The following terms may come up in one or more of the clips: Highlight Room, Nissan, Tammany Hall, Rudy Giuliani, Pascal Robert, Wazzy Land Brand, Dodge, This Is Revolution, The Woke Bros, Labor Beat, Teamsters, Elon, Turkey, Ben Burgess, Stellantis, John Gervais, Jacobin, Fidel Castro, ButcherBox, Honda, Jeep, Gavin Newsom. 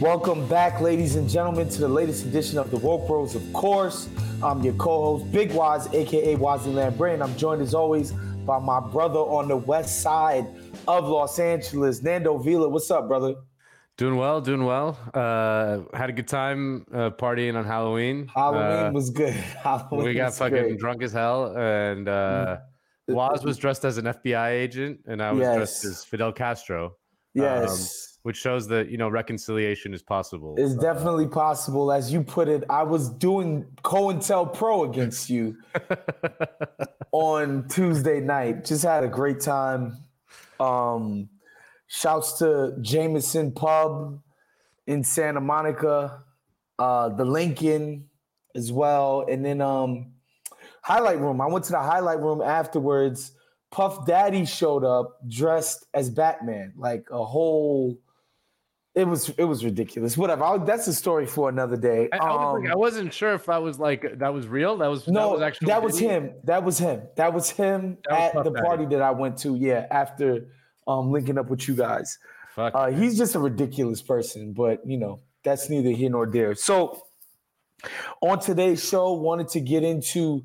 Welcome back, ladies and gentlemen, to the latest edition of The Woke Bros. Of course, I'm your co-host, Big Waz, a.k.a. Wazzy Land Brand. I'm joined, as always, by my brother on the west side of Los Angeles, Nando Vila. What's up, brother? Doing well, doing well. Had a good time partying on Halloween. Halloween was good. Halloween we got fucking great. Drunk as hell, and Waz was dressed as an FBI agent, and I was dressed as Fidel Castro. Yes. Which shows that, you know, reconciliation is possible. It's definitely possible. As you put it, I was doing COINTELPRO against you on Tuesday night. Just had a great time. Shouts to Jameson Pub in Santa Monica, the Lincoln as well. And then Highlight Room. I went to the Highlight Room afterwards. Puff Daddy showed up dressed as Batman, like a whole... It was ridiculous. Whatever. That's a story for another day. I wasn't sure if I was like that was real. That was him at the party that I went to. Yeah, after linking up with you guys. Fuck. He's just a ridiculous person, but you know that's neither here nor there. So on today's show, wanted to get into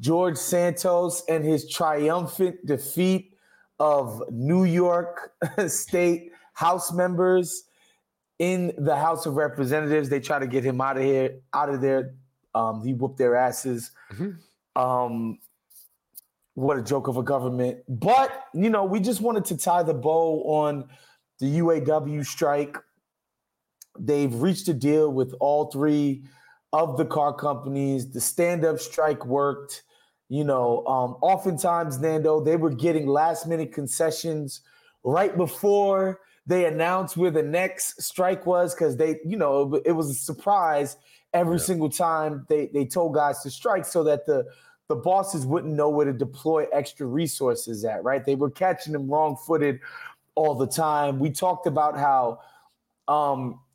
George Santos and his triumphant defeat of New York State House members. In the House of Representatives, they try to get him out of there. He whooped their asses. Mm-hmm. What a joke of a government. But, you know, we just wanted to tie the bow on the UAW strike. They've reached a deal with all three of the car companies. The stand-up strike worked. You know, oftentimes, Nando, they were getting last-minute concessions right before they announced where the next strike was, because they, you know, it was a surprise every single time they told guys to strike so that the bosses wouldn't know where to deploy extra resources at, right? They were catching them wrong-footed all the time. We talked about how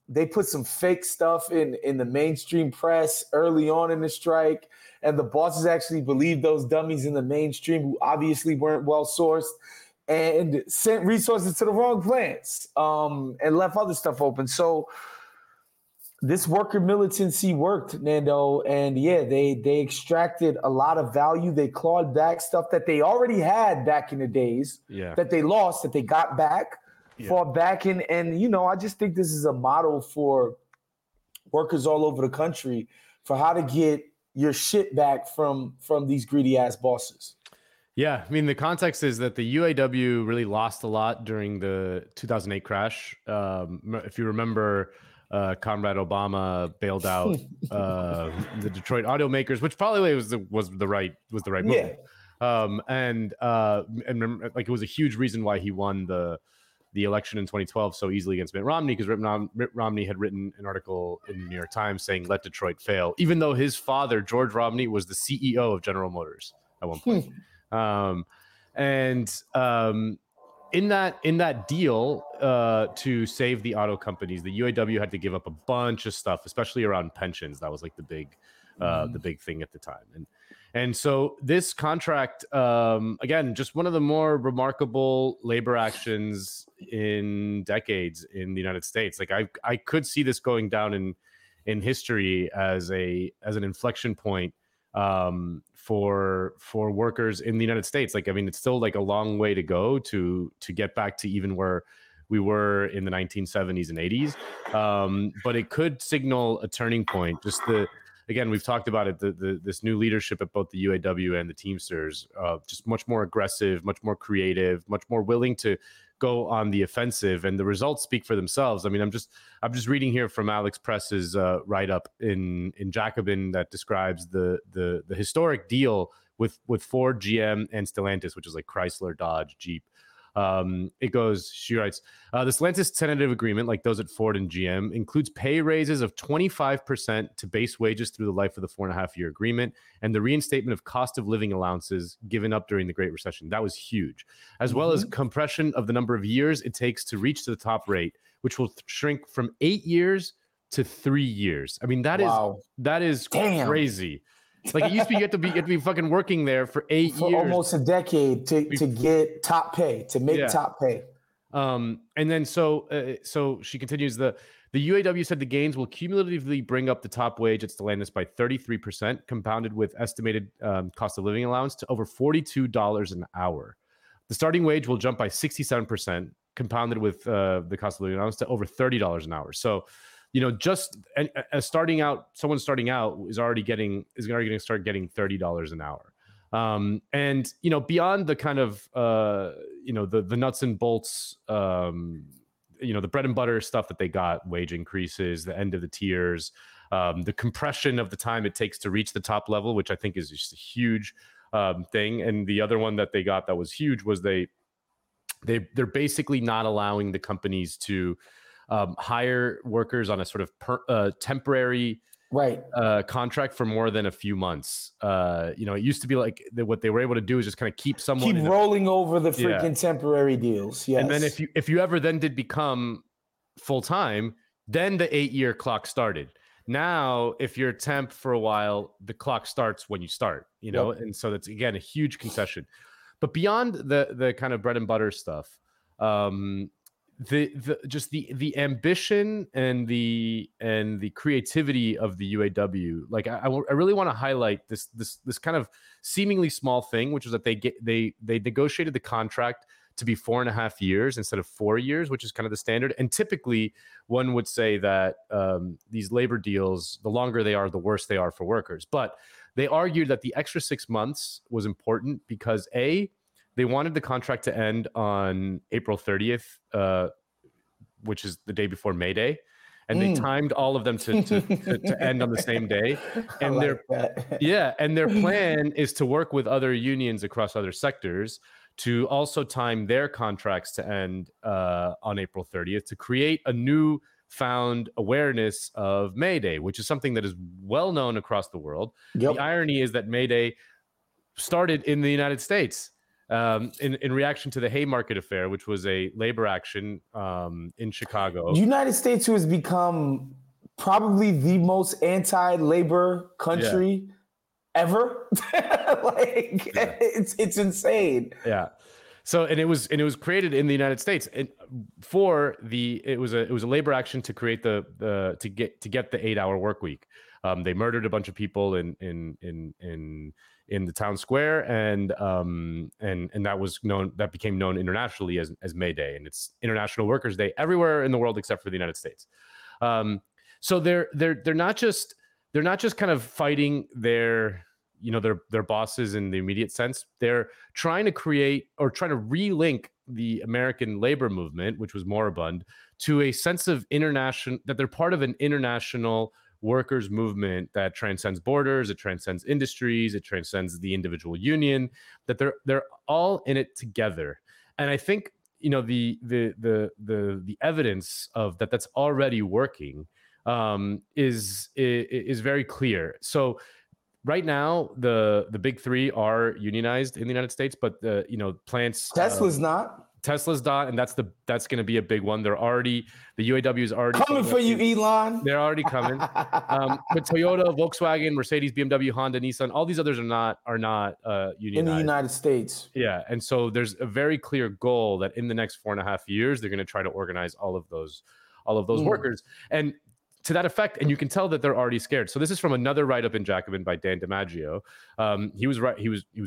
they put some fake stuff in the mainstream press early on in the strike, and the bosses actually believed those dummies in the mainstream who obviously weren't well-sourced, and sent resources to the wrong plants and left other stuff open. So this worker militancy worked, Nando. And yeah, they extracted a lot of value. They clawed back stuff that they already had back in the days that they lost, that they got back, fought back. And, you know, I just think this is a model for workers all over the country for how to get your shit back from these greedy ass bosses. Yeah, I mean, the context is that the UAW really lost a lot during the 2008 crash. If you remember, Comrade Obama bailed out the Detroit automakers, which probably was the right move. Yeah. And it was a huge reason why he won the election in 2012 so easily against Mitt Romney, because Mitt Romney had written an article in the New York Times saying, "Let Detroit fail," even though his father, George Romney, was the CEO of General Motors at one point. In that deal, to save the auto companies, the UAW had to give up a bunch of stuff, especially around pensions. That was like the big thing at the time. And so this contract, again, just one of the more remarkable labor actions in decades in the United States. Like I could see this going down in history as an inflection point for workers in the United States. Like, I mean, it's still like a long way to go to get back to even where we were in the 1970s and 80s. But it could signal a turning point. Again, we've talked about it, this new leadership at both the UAW and the Teamsters, just much more aggressive, much more creative, much more willing to go on the offensive, and the results speak for themselves. I mean, I'm just reading here from Alex Press's write-up in Jacobin that describes the historic deal with Ford, GM, and Stellantis, which is like Chrysler, Dodge, Jeep. She writes, the Stellantis tentative agreement, like those at Ford and GM, includes pay raises of 25% to base wages through the life of the 4.5-year agreement, and the reinstatement of cost of living allowances given up during the Great Recession. That was huge, as well as compression of the number of years it takes to reach to the top rate, which will shrink from 8 years to 3 years. I mean, that is Damn. Crazy. Like, it used to be, you had to be fucking working there for 8 years, for almost a decade to get top pay, to make top pay. And then so she continues, the UAW said the gains will cumulatively bring up the top wage at Stellantis by 33%, compounded with estimated cost of living allowance to over $42 an hour. The starting wage will jump by 67%, compounded with the cost of living allowance to over $30 an hour. So, you know, just as someone starting out is already going to start getting $30 an hour. And, you know, beyond the kind of, you know, the nuts and bolts, you know, the bread and butter stuff that they got, wage increases, the end of the tiers, the compression of the time it takes to reach the top level, which I think is just a huge thing. And the other one that they got that was huge was they're basically not allowing the companies to hire workers on a sort of temporary contract for more than a few months. You know, it used to be like what they were able to do is just kind of keep someone rolling over the freaking temporary deals. Yes. And then if you ever then did become full time, then the 8-year clock started. Now, if you're temp for a while, the clock starts when you start. You know, and so that's again a huge concession. But beyond the kind of bread and butter stuff, the ambition and the creativity of the UAW. Like I really want to highlight this kind of seemingly small thing, which is that they negotiated the contract to be 4.5 years instead of 4 years, which is kind of the standard. And typically, one would say that these labor deals, the longer they are, the worse they are for workers. But they argued that the extra 6 months was important because they wanted the contract to end on April 30th, which is the day before May Day. And they timed all of them to end on the same day. And their plan is to work with other unions across other sectors to also time their contracts to end on April 30th to create a new found awareness of May Day, which is something that is well known across the world. Yep. The irony is that May Day started in the United States. In reaction to the Haymarket Affair, which was a labor action in Chicago. United States, who has become probably the most anti-labor country ever. It's insane. Yeah. So and it was created in the United States it was a labor action to create to get the 8-hour work week. They murdered a bunch of people in the town square, and that became known internationally as May Day, and it's International Workers' Day everywhere in the world except for the United States. So they're not just kind of fighting their you know, their bosses in the immediate sense. They're trying to create or trying to relink the American labor movement, which was moribund, to a sense of international, that they're part of an international workers movement that transcends borders, it transcends industries, it transcends the individual union, that they're all in it together. And I think, you know, the evidence of that that's already working is very clear. So right now, the big three are unionized in the United States, but the, you know, plants, Tesla's not, and that's going to be a big one. They're already, the UAW is already coming for you, Elon. They're already coming. But Toyota, Volkswagen, Mercedes, BMW, Honda, Nissan, all these others are not unionized in the United States. Yeah, and so there's a very clear goal that in the next 4.5 years, they're going to try to organize all of those workers, and to that effect, and you can tell that they're already scared. So this is from another write-up in Jacobin by Dan DiMaggio. He was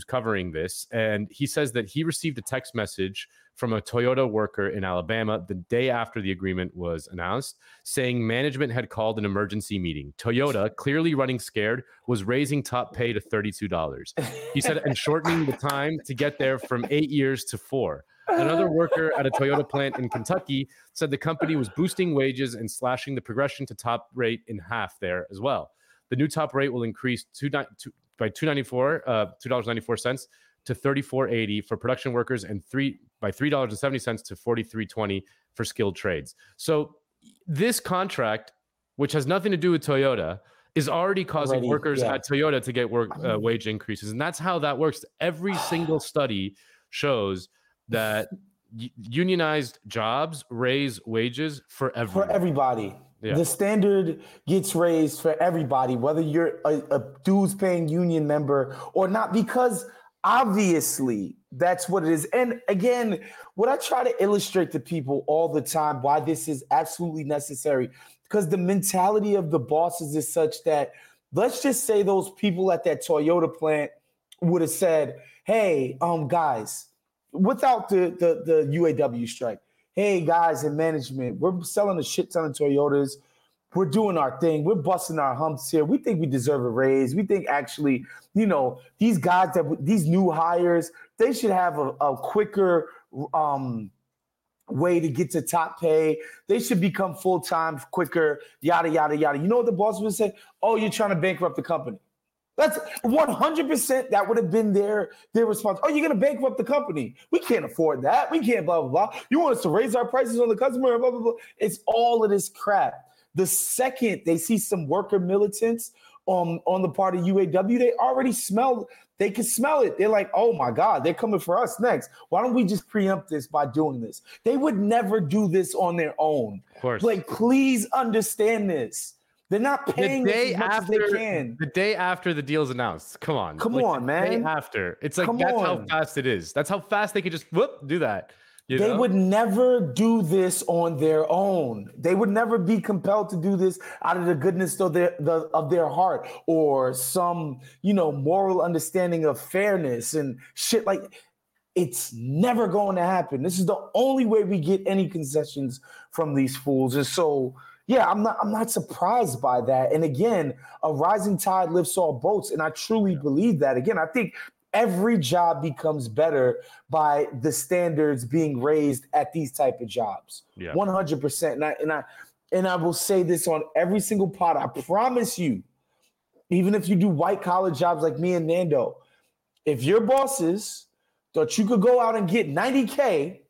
covering this, and he says that he received a text message from a Toyota worker in Alabama the day after the agreement was announced, saying management had called an emergency meeting. Toyota, clearly running scared, was raising top pay to $32. He said, and shortening the time to get there from 8 years to 4. Another worker at a Toyota plant in Kentucky said the company was boosting wages and slashing the progression to top rate in half there as well. The new top rate will increase by $2.94 to $34.80 for production workers and by $3.70 to $43.20 for skilled trades. So this contract, which has nothing to do with Toyota, is already causing workers at Toyota to get wage increases. And that's how that works. Every single study shows that unionized jobs raise wages for everyone. For everybody. Yeah. The standard gets raised for everybody, whether you're a dues-paying union member or not, because obviously that's what it is. And again, what I try to illustrate to people all the time, why this is absolutely necessary, because the mentality of the bosses is such that, let's just say those people at that Toyota plant would have said, hey, guys, without the UAW strike, hey guys in management, we're selling a shit ton of Toyotas. We're doing our thing. We're busting our humps here. We think we deserve a raise. We think actually, you know, these guys these new hires, they should have a quicker way to get to top pay. They should become full time quicker. Yada yada yada. You know what the boss would say? Oh, you're trying to bankrupt the company. That's 100%. That would have been their response. Oh, you're going to bankrupt the company. We can't afford that. We can't blah, blah, blah. You want us to raise our prices on the customer, blah, blah, blah. It's all of this crap. The second they see some worker militants on the part of UAW, they already they can smell it. They're like, oh my God, they're coming for us next. Why don't we just preempt this by doing this? They would never do this on their own. Of course. Like, please understand this. They're not paying the day as much as they can. The day after the deal's announced. Come on, man. The day after. It's like, that's how fast it is. That's how fast they could just do that. They would never do this on their own. They would never be compelled to do this out of the goodness of their heart or some, you know, moral understanding of fairness and shit like. It's never going to happen. This is the only way we get any concessions from these fools. And so, yeah, I'm not surprised by that. And again, a rising tide lifts all boats, and I truly believe that. Again, I think every job becomes better by the standards being raised at these type of jobs. Yeah. 100%. And I will say this on every single pod. I promise you, even if you do white collar jobs like me and Nando, if your bosses thought you could go out and get $90K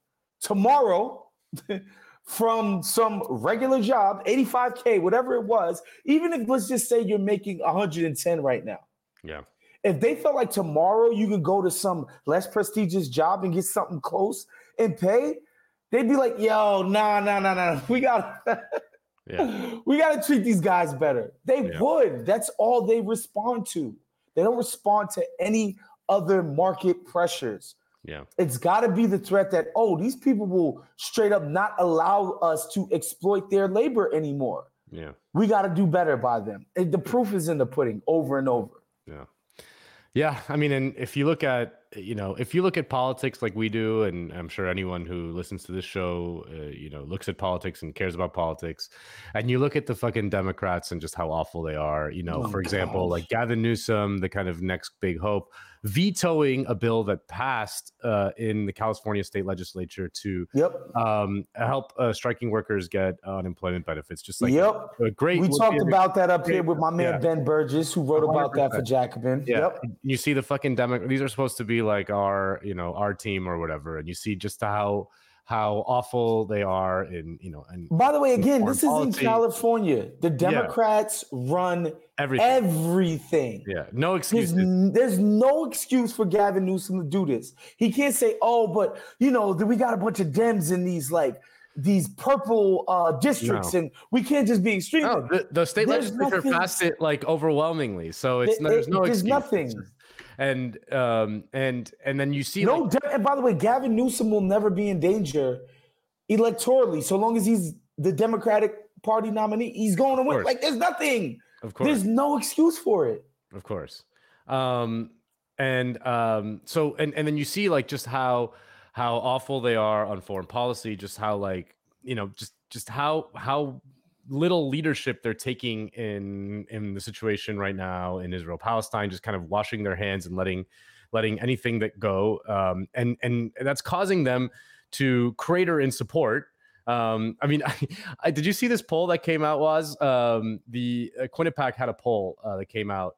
tomorrow from some regular job, $85K, whatever it was, even if, let's just say you're making $110 right now. Yeah. If they felt like tomorrow you could go to some less prestigious job and get something close and pay, they'd be like, yo, nah. We gotta treat these guys better. They would. That's all they respond to. They don't respond to any other market pressures. Yeah, it's got to be the threat that, oh, these people will straight up not allow us to exploit their labor anymore. Yeah, we got to do better by them. The proof is in the pudding over and over. Yeah. I mean, and if you look at you know, if you look at politics like we do, and I'm sure anyone who listens to this show, you know, looks at politics and cares about politics, and you look at the fucking Democrats and just how awful they are, you know, for example, like Gavin Newsom, the kind of next big hope, vetoing a bill that passed in the California state legislature to help striking workers get unemployment benefits. Just like a great. We talked about that up here with my man Ben Burgess, who wrote about 100%. That for Jacobin. You see the fucking Democrats. These are supposed to be like our, you know, our team or whatever, and you see just how awful they are. In, you know, and by the way, again, this is in California. The Democrats run everything. Yeah, no excuses. There's no excuse for Gavin Newsom to do this. He can't say, "Oh, but you know, we got a bunch of Dems in these like these purple districts, and we can't just be extreme." No, the state legislature passed it like overwhelmingly, so it's there's no excuse. There's nothing. And then you see and by the way, Gavin Newsom will never be in danger electorally so long as he's the Democratic Party nominee. He's going to win. Like there's nothing. Of course, there's no excuse for it. Of course, and then you see like just how awful they are on foreign policy. Just how like you know just how little leadership they're taking in the situation right now in Israel, Palestine, just kind of washing their hands and letting anything that go. And that's causing them to crater in support. I mean, I did you see this poll that came out, Waz? The Quinnipiac had a poll that came out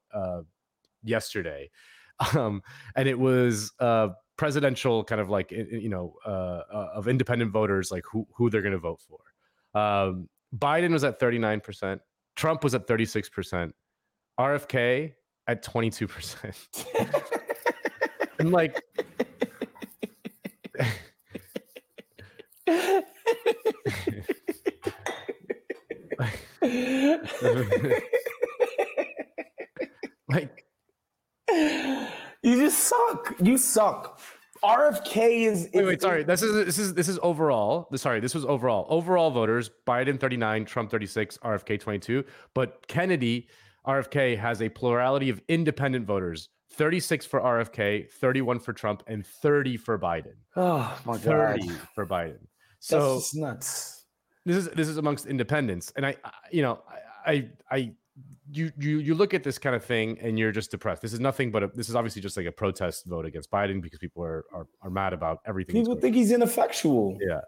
yesterday. And it was presidential kind of like, you know, of independent voters, like who they're going to vote for. Biden was at 39%. Trump was at 36%. RFK at 22%. And like, like, you just suck. You suck. RFK is wait. Sorry, this is overall. Sorry, this was overall. Overall voters: Biden 39, Trump 36, RFK 22. But Kennedy, RFK has a plurality of independent voters: 36 for RFK, 31 for Trump, and 30 for Biden. Oh my god, 30 for Biden. So that's just nuts. This is amongst independents, and You look at this kind of thing and you're just depressed. This is nothing but this is obviously just like a protest vote against Biden because people are mad about everything. People think he's ineffectual. Yeah,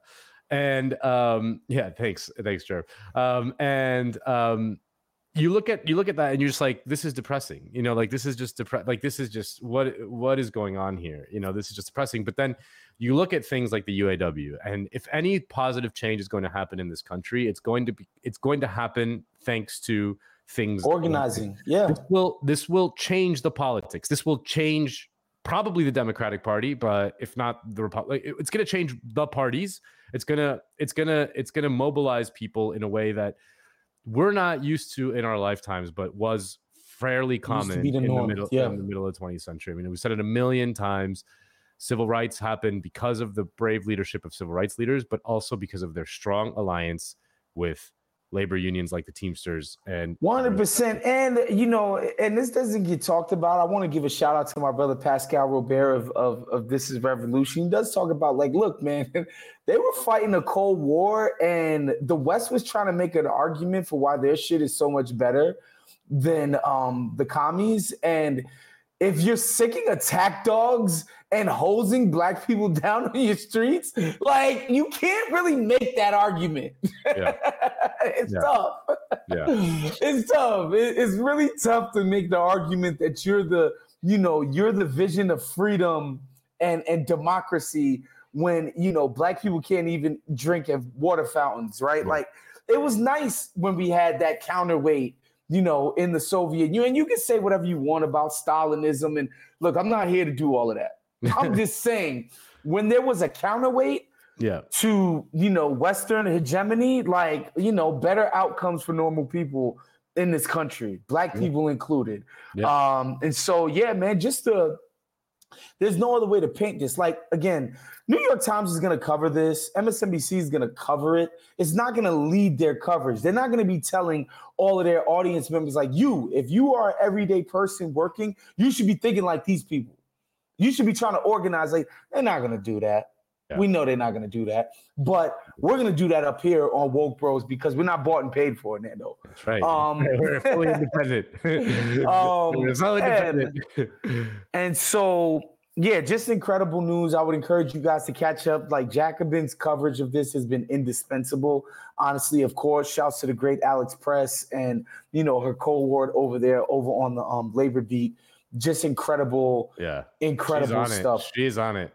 and thanks, Jerv. You look at that and you're just like, this is depressing. You know, like this is just what is going on here. You know, this is just depressing. But then you look at things like the UAW, and if any positive change is going to happen in this country, it's going to happen thanks to things organizing. Yeah, this will change the politics. This will change probably the Democratic Party, but if not the Republic, it's going to change the parties. It's going to mobilize people in a way that we're not used to in our lifetimes, but was fairly common in the middle of the 20th century. I mean, we said it a million times. Civil rights happened because of the brave leadership of civil rights leaders, but also because of their strong alliance with labor unions like the Teamsters and 100%. And, you know, and this doesn't get talked about. I want to give a shout out to my brother, Pascal Robert of This Is Revolution. He does talk about like, look, man, they were fighting a Cold War and the West was trying to make an argument for why their shit is so much better than the commies. And if you're sicking attack dogs and hosing black people down on your streets, like you can't really make that argument. Yeah. It's tough. Yeah. It's tough. It's really tough to make the argument that you're the vision of freedom and democracy when, you know, black people can't even drink at water fountains, right? Yeah. Like it was nice when we had that counterweight, you know, in the Soviet Union. And you can say whatever you want about Stalinism. And look, I'm not here to do all of that. I'm just saying when there was a counterweight to, you know, Western hegemony, like, you know, better outcomes for normal people in this country, black people included. Yeah. And so, yeah, man, there's no other way to paint this. Like, again, New York Times is going to cover this. MSNBC is going to cover it. It's not going to lead their coverage. They're not going to be telling all of their audience members, like, if you are an everyday person working, you should be thinking like these people. You should be trying to organize. Like, they're not going to do that. Yeah. We know they're not going to do that. But we're going to do that up here on Woke Bros because we're not bought and paid for, Nando. That's right. We're fully independent. We're fully independent. And so, yeah, just incredible news. I would encourage you guys to catch up. Like, Jacobin's coverage of this has been indispensable. Honestly, of course, shouts to the great Alex Press and, you know, her cohort over there over on the Labor Beat. Just incredible, incredible stuff. She's on it.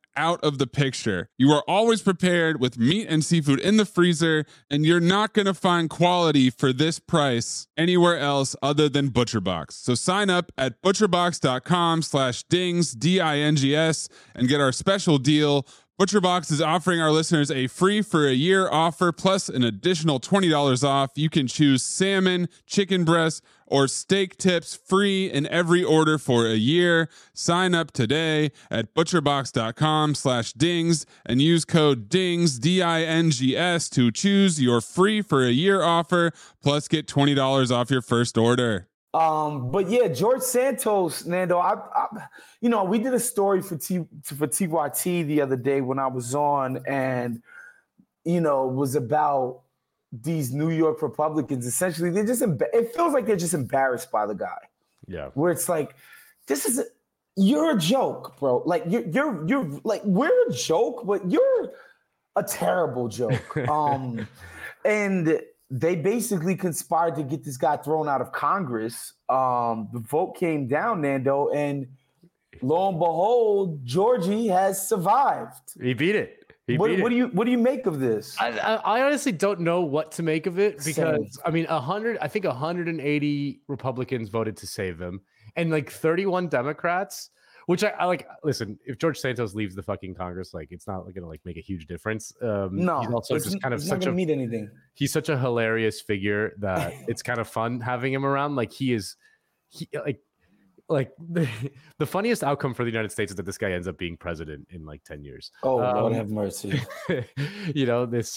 out of the picture. You are always prepared with meat and seafood in the freezer, and you're not going to find quality for this price anywhere else other than ButcherBox. So sign up at butcherbox.com/dings, D-I-N-G-S, and get our special deal. ButcherBox is offering our listeners a free for a year offer plus an additional $20 off. You can choose salmon, chicken breast, or steak tips free in every order for a year. Sign up today at butcherbox.com/dings and use code DINGS, D-I-N-G-S, to choose your free for a year offer plus get $20 off your first order. But yeah, George Santos, Nando, I you know, we did a story for TYT the other day when I was on, and, you know, it was about these New York Republicans. Essentially, they're just, it feels like they're just embarrassed by the guy. Yeah. Where it's like, this is, you're a joke, bro. Like you're like, we're a joke, but you're a terrible joke. And they basically conspired to get this guy thrown out of Congress. The vote came down, Nando, and lo and behold, Georgie has survived. He beat it. What do you make of this? I honestly don't know what to make of it because I mean, 180 Republicans voted to save them, and like 31 Democrats. Which I like. Listen, if George Santos leaves the fucking Congress, like it's not going to like make a huge difference. No, he's also just kind of such a He's such a hilarious figure that it's kind of fun having him around. Like he is, the funniest outcome for the United States is that this guy ends up being president in like 10 years. Oh, Lord have mercy. You know, this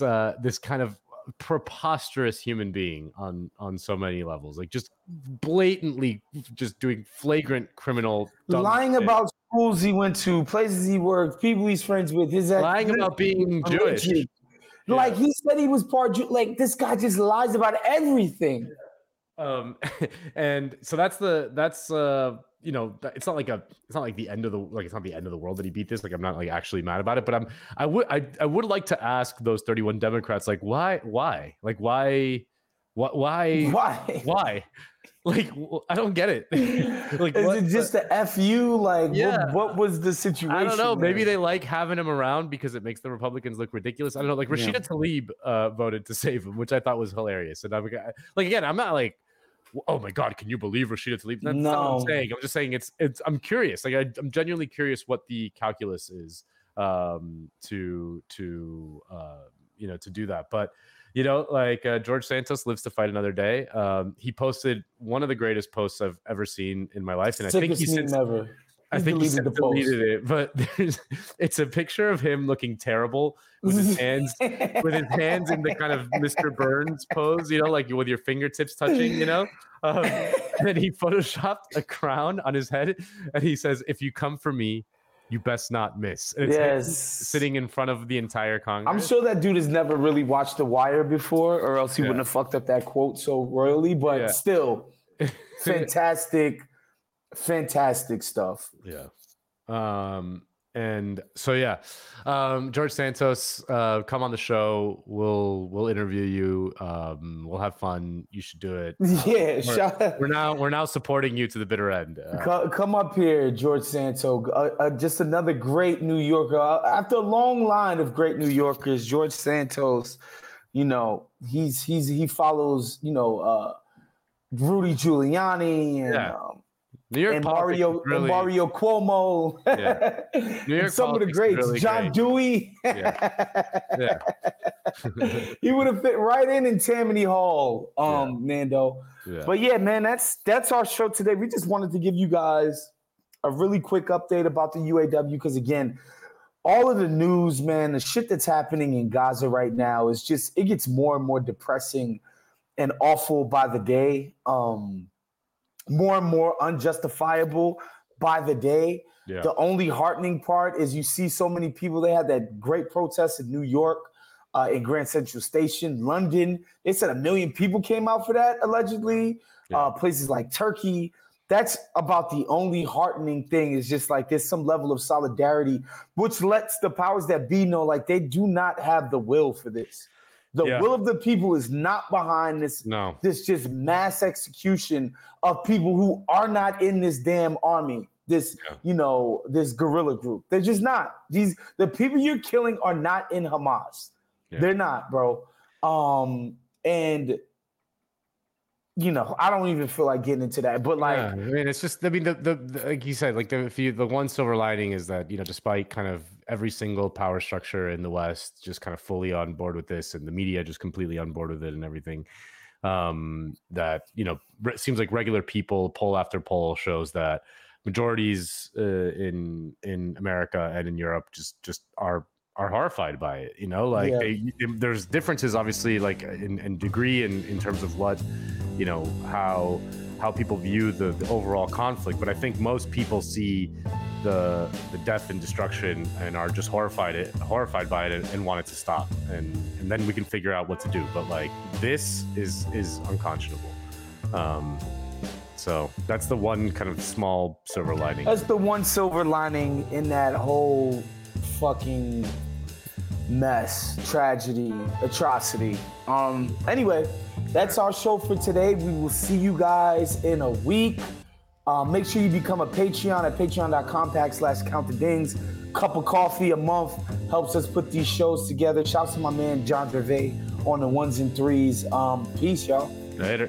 kind of preposterous human being on so many levels, like just blatantly just doing flagrant criminal lying about schools he went to, places he worked, people he's friends with, his lying about being Jewish. Like he said he was part Jew. Like this guy just lies about everything. And so that's you know, it's not like the end of the, like, it's not the end of the world that he beat this. Like, I'm not like actually mad about it, but I would like to ask those 31 Democrats, like, why? Like, I don't get it. Like, is it just the FU? Like, yeah. What was the situation? I don't know. Maybe they like having him around because it makes the Republicans look ridiculous. I don't know. Like Rashida Tlaib voted to save him, which I thought was hilarious. And I'm like, again, I'm not like, oh my God, can you believe Rashida Tlaib? That's not what I'm saying. I'm just saying it's. I'm curious. Like I'm genuinely curious what the calculus is to do that. But you know, like George Santos lives to fight another day. He posted one of the greatest posts I've ever seen in my life, and I think he deleted it. But it's a picture of him looking terrible with his hands, in the kind of Mr. Burns pose, you know, like with your fingertips touching, you know. And then he photoshopped a crown on his head, and he says, "If you come for me, you best not miss." And it's sitting in front of the entire Congress. I'm sure that dude has never really watched The Wire before, or else he wouldn't have fucked up that quote so royally. But still. fantastic stuff. Yeah. And so, yeah, George Santos, come on the show. We'll interview you. We'll have fun. You should do it. Yeah, we're now supporting you to the bitter end. Come up here, George Santos. Just another great New Yorker. After a long line of great New Yorkers, George Santos, you know, he follows, you know, Rudy Giuliani and. Yeah. New York and Mario Cuomo, yeah. New York some of the greats, really John great. Dewey. Yeah. Yeah. He would have fit right in Tammany Hall, Nando. Yeah. But yeah, man, that's our show today. We just wanted to give you guys a really quick update about the UAW because again, all of the news, man, the shit that's happening in Gaza right now is just it gets more and more depressing and awful by the day. More and more unjustifiable by the day. Yeah. The only heartening part is you see so many people. They had that great protest in New York, in Grand Central Station, London. They said 1 million people came out for that, allegedly. Yeah. Places like Turkey. That's about the only heartening thing is just like there's some level of solidarity, which lets the powers that be know like they do not have the will for this. The will of the people is not behind this. No. This just mass execution of people who are not in this damn army, this, you know, this guerrilla group. They're just not. The people you're killing are not in Hamas. Yeah. They're not, bro. And, you know, I don't even feel like getting into that. But, like, I mean, it's just, I mean, the like you said, like, the one silver lining is that, you know, despite kind of every single power structure in the West just kind of fully on board with this and the media just completely on board with it and everything, that, you know, it seems like regular people, poll after poll shows that majorities in America and in Europe just are horrified by it, you know, like there's differences obviously like in degree and in terms of what, you know, how people view the overall conflict. But I think most people see the death and destruction and are just horrified by it and want it to stop. And then we can figure out what to do. But like this is unconscionable. So that's the one kind of small silver lining. That's the one silver lining in that whole fucking mess, tragedy, atrocity. Anyway, that's our show for today. We will see you guys in a week. Make sure you become a Patreon at patreon.com/countthedings. Cup of coffee a month helps us put these shows together. Shouts to my man John Gervais on the ones and threes. Peace, y'all. Later.